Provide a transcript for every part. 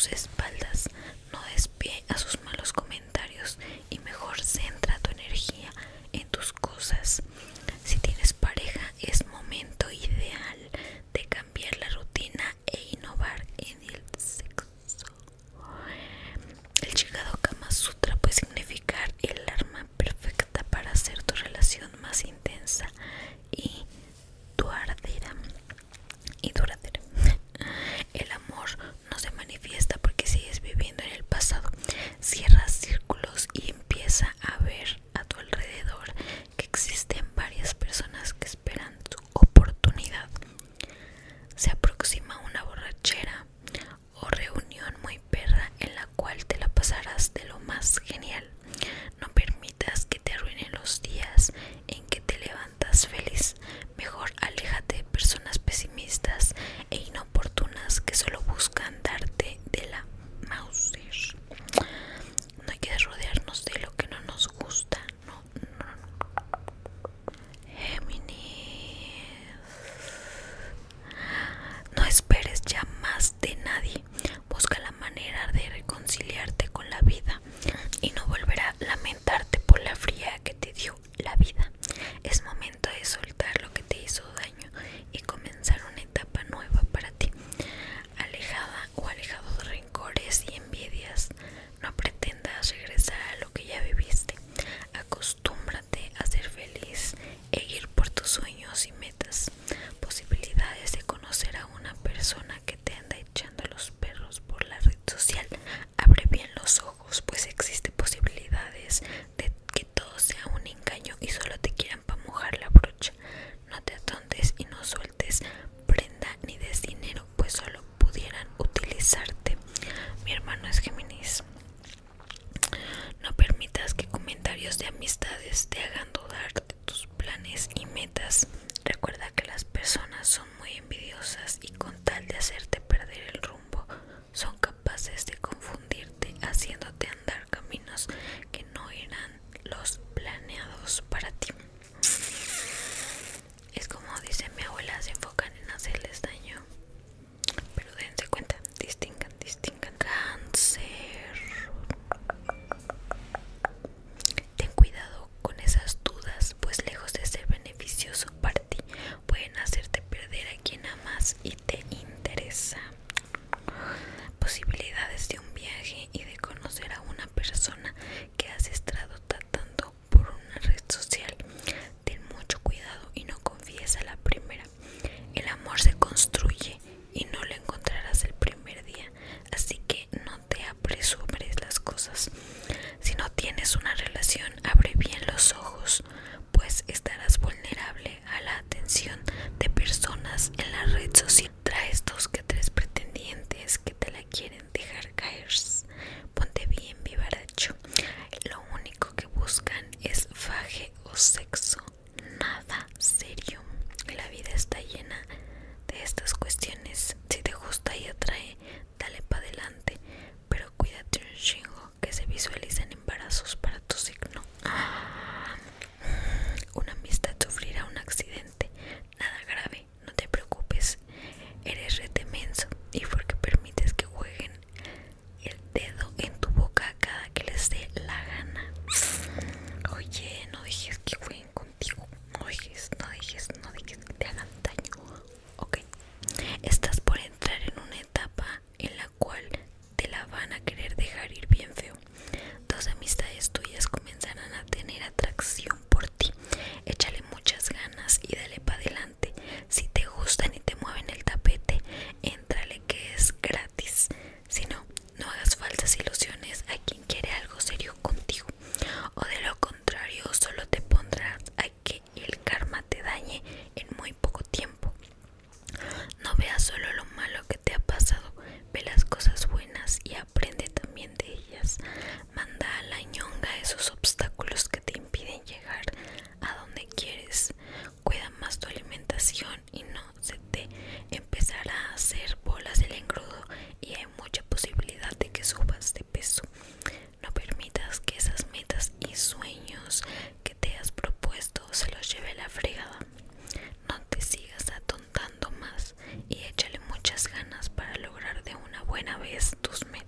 sus espaldas, no des pie a sus malos comentarios y mejor centra tu energía en tus cosas. Si tienes pareja, es momento ideal de cambiar la rutina e innovar en el sexo. El Llegado Kama Sutra puede significar el arma perfecta para hacer tu relación más intensa y duradera. El amor no se manifiesta porque sigues viviendo en el pasado. Cierra círculos y empieza a ver a tu alrededor que existen varias personas que esperan tu oportunidad. Se aproxima una borrachera o reunión muy perra en la cual te la pasarás de lo más genial. No permitas que te arruinen los días en que te levantas feliz. Mejor aléjate de personas pesimistas e inoportunas que solo buscan darte de la Mauser. No hay que rodearnos de lo que no nos gusta. No. Géminis. No esperes ya más de nadie. Busca la manera de reconciliarte con la vida y no volverá a lamentarte por la fría que te dio la vida. Es momento de soltar lo que te hizo daño y comenzar una etapa nueva para ti. Alejada o alejado de rencores y envidias, no pretendas regresar a lo que ya viviste. Acostúmbrate a ser feliz e ir por tus sueños y metas. Posibilidades de conocer a una persona que te anda echando los perros por la red social. Abre bien los ojos, pues existe posibilidades de que todo sea un engaño y solo te quieran para mojar la brocha. No te atontes y no sueltes prenda ni des dinero, pues solo pudieran utilizarte. Mi hermano es Géminis. No permitas que comentarios de amistades te hagan dudar de tus planes y metas. Recuerda que las personas son muy envidiosas y con tal de hacerte perder el rumbo, son capaces de confundirte haciéndote andar caminos que no eran los planeados para ti. Es como dice mi abuela, se enfocan en hacerles daño. Pero dense cuenta, distingan. Cáncer. Ten cuidado con esas dudas, pues lejos de ser beneficioso para ti, pueden hacerte perder a quien amas y te interesa. Posibilidades de un viaje y de conocer a una persona que has estado tratando por una red social. Ten mucho cuidado y no confíes a la primera. El amor se construye y no lo encontrarás el primer día, así que no te apresures las cosas. Si no tienes una relación, abre bien los ojos, pues estarás vulnerable a la atención de personas en la red social. Traes 2 que 3 pretendientes que te la quieren dejar caer. Ponte bien vivaracho. Lo único que buscan es faje o sexo, nada serio. La vida está llena de estas cuestiones. Si te gusta y atrae, dale para adelante, pero cuídate un chingo que se visualizan embarazos para tu signo. Una amistad sufrirá un accidente, nada grave, no te preocupes, eres retemenso y porque permites que jueguen el dedo en tu boca cada que les dé la gana. Oye, no dejes que jueguen contigo, no dejes que te hagan daño, ok. Estás por entrar en una etapa en la cual te la van a querer dejar ir bien feo. 2 amistades tuyas comenzarán a tener atracción por ti. Échale muchas ganas y dale para adelante. Si te gustan y te mueven el tapete, éntrale que es gratis. Si no, no hagas falsas ilusiones a quien quiere algo serio contigo. O de lo contrario, solo te pondrás a que el karma te dañe en muy poco tiempo. No veas solo lo malo que te ha pasado, ve las cosas buenas y aprende también de ellas. Manda a la ñonga esos obstáculos que te impiden llegar a donde quieres. Cuida más tu alimentación y no se te empezará a hacer bolas el engrudo y hay mucha posibilidad de que subas de peso. No permitas que esas metas y sueños que te has propuesto se los lleve la fregada. No te sigas atontando más y échale muchas ganas para lograr de una buena vez tus metas.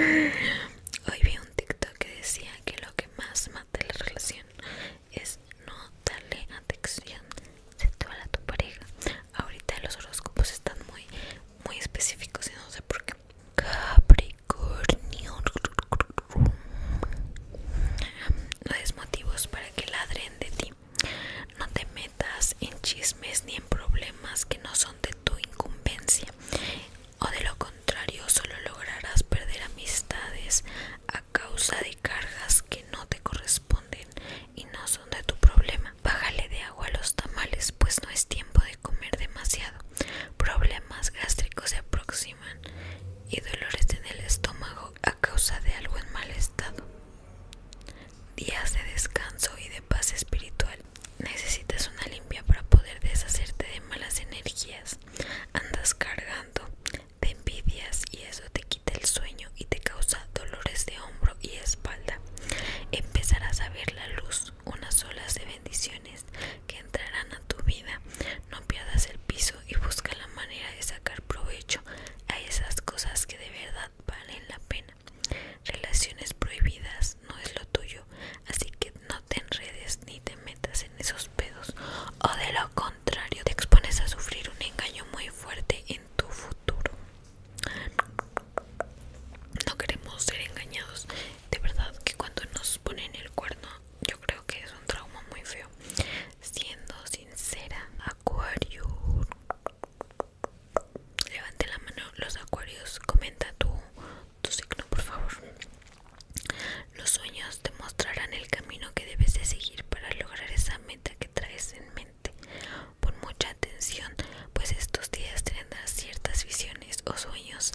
Hoy vi un TikTok que decía que lo que más mata la relación es no darle atención sexual a tu pareja. Ahorita los horóscopos están muy específicos y no sé por qué. Capricornio. No des motivos para que ladren de ti. No te metas en chismes ni en problemas que no son de tu incumbencia. O de lo contrario, solo lograrás perder amistades a causa de cargas que no te corresponden y no son de tu problema. Bájale de agua a los tamales, pues no es tiempo de comer demasiado. Problemas gástricos se aproximan y dolores en el estómago a causa de algo en mal estado. Días de descanso y de paz espiritual. Necesitas una limpia para poder deshacerte de malas energías. Andas cargando de envidias y eso te quita el sueño y te causa dolores de hombro y espalda. Empezarás a ver la luz, unas olas de bendiciones que entrarán a tu vida. No pierdas el piso y busca la manera de sacar provecho a esas cosas que de verdad valen la pena. Relaciones prohibidas no es lo tuyo, así que no te enredes ni te metas en esos pedos, o de lo contrario te expones a sufrir un engaño muy fuerte en tu futuro. No queremos ser engañados, de verdad que cuando nos ponen el cuerno, yo creo que es un trauma muy feo. Siendo sincera, Acuario. Levante la mano los acuarios, comenta tu signo por favor. Los sueños te mostrarán el camino que debes de seguir para lograr esa meta que traes en mente. Pon mucha atención, pues estos días tendrás ciertas visiones o sueños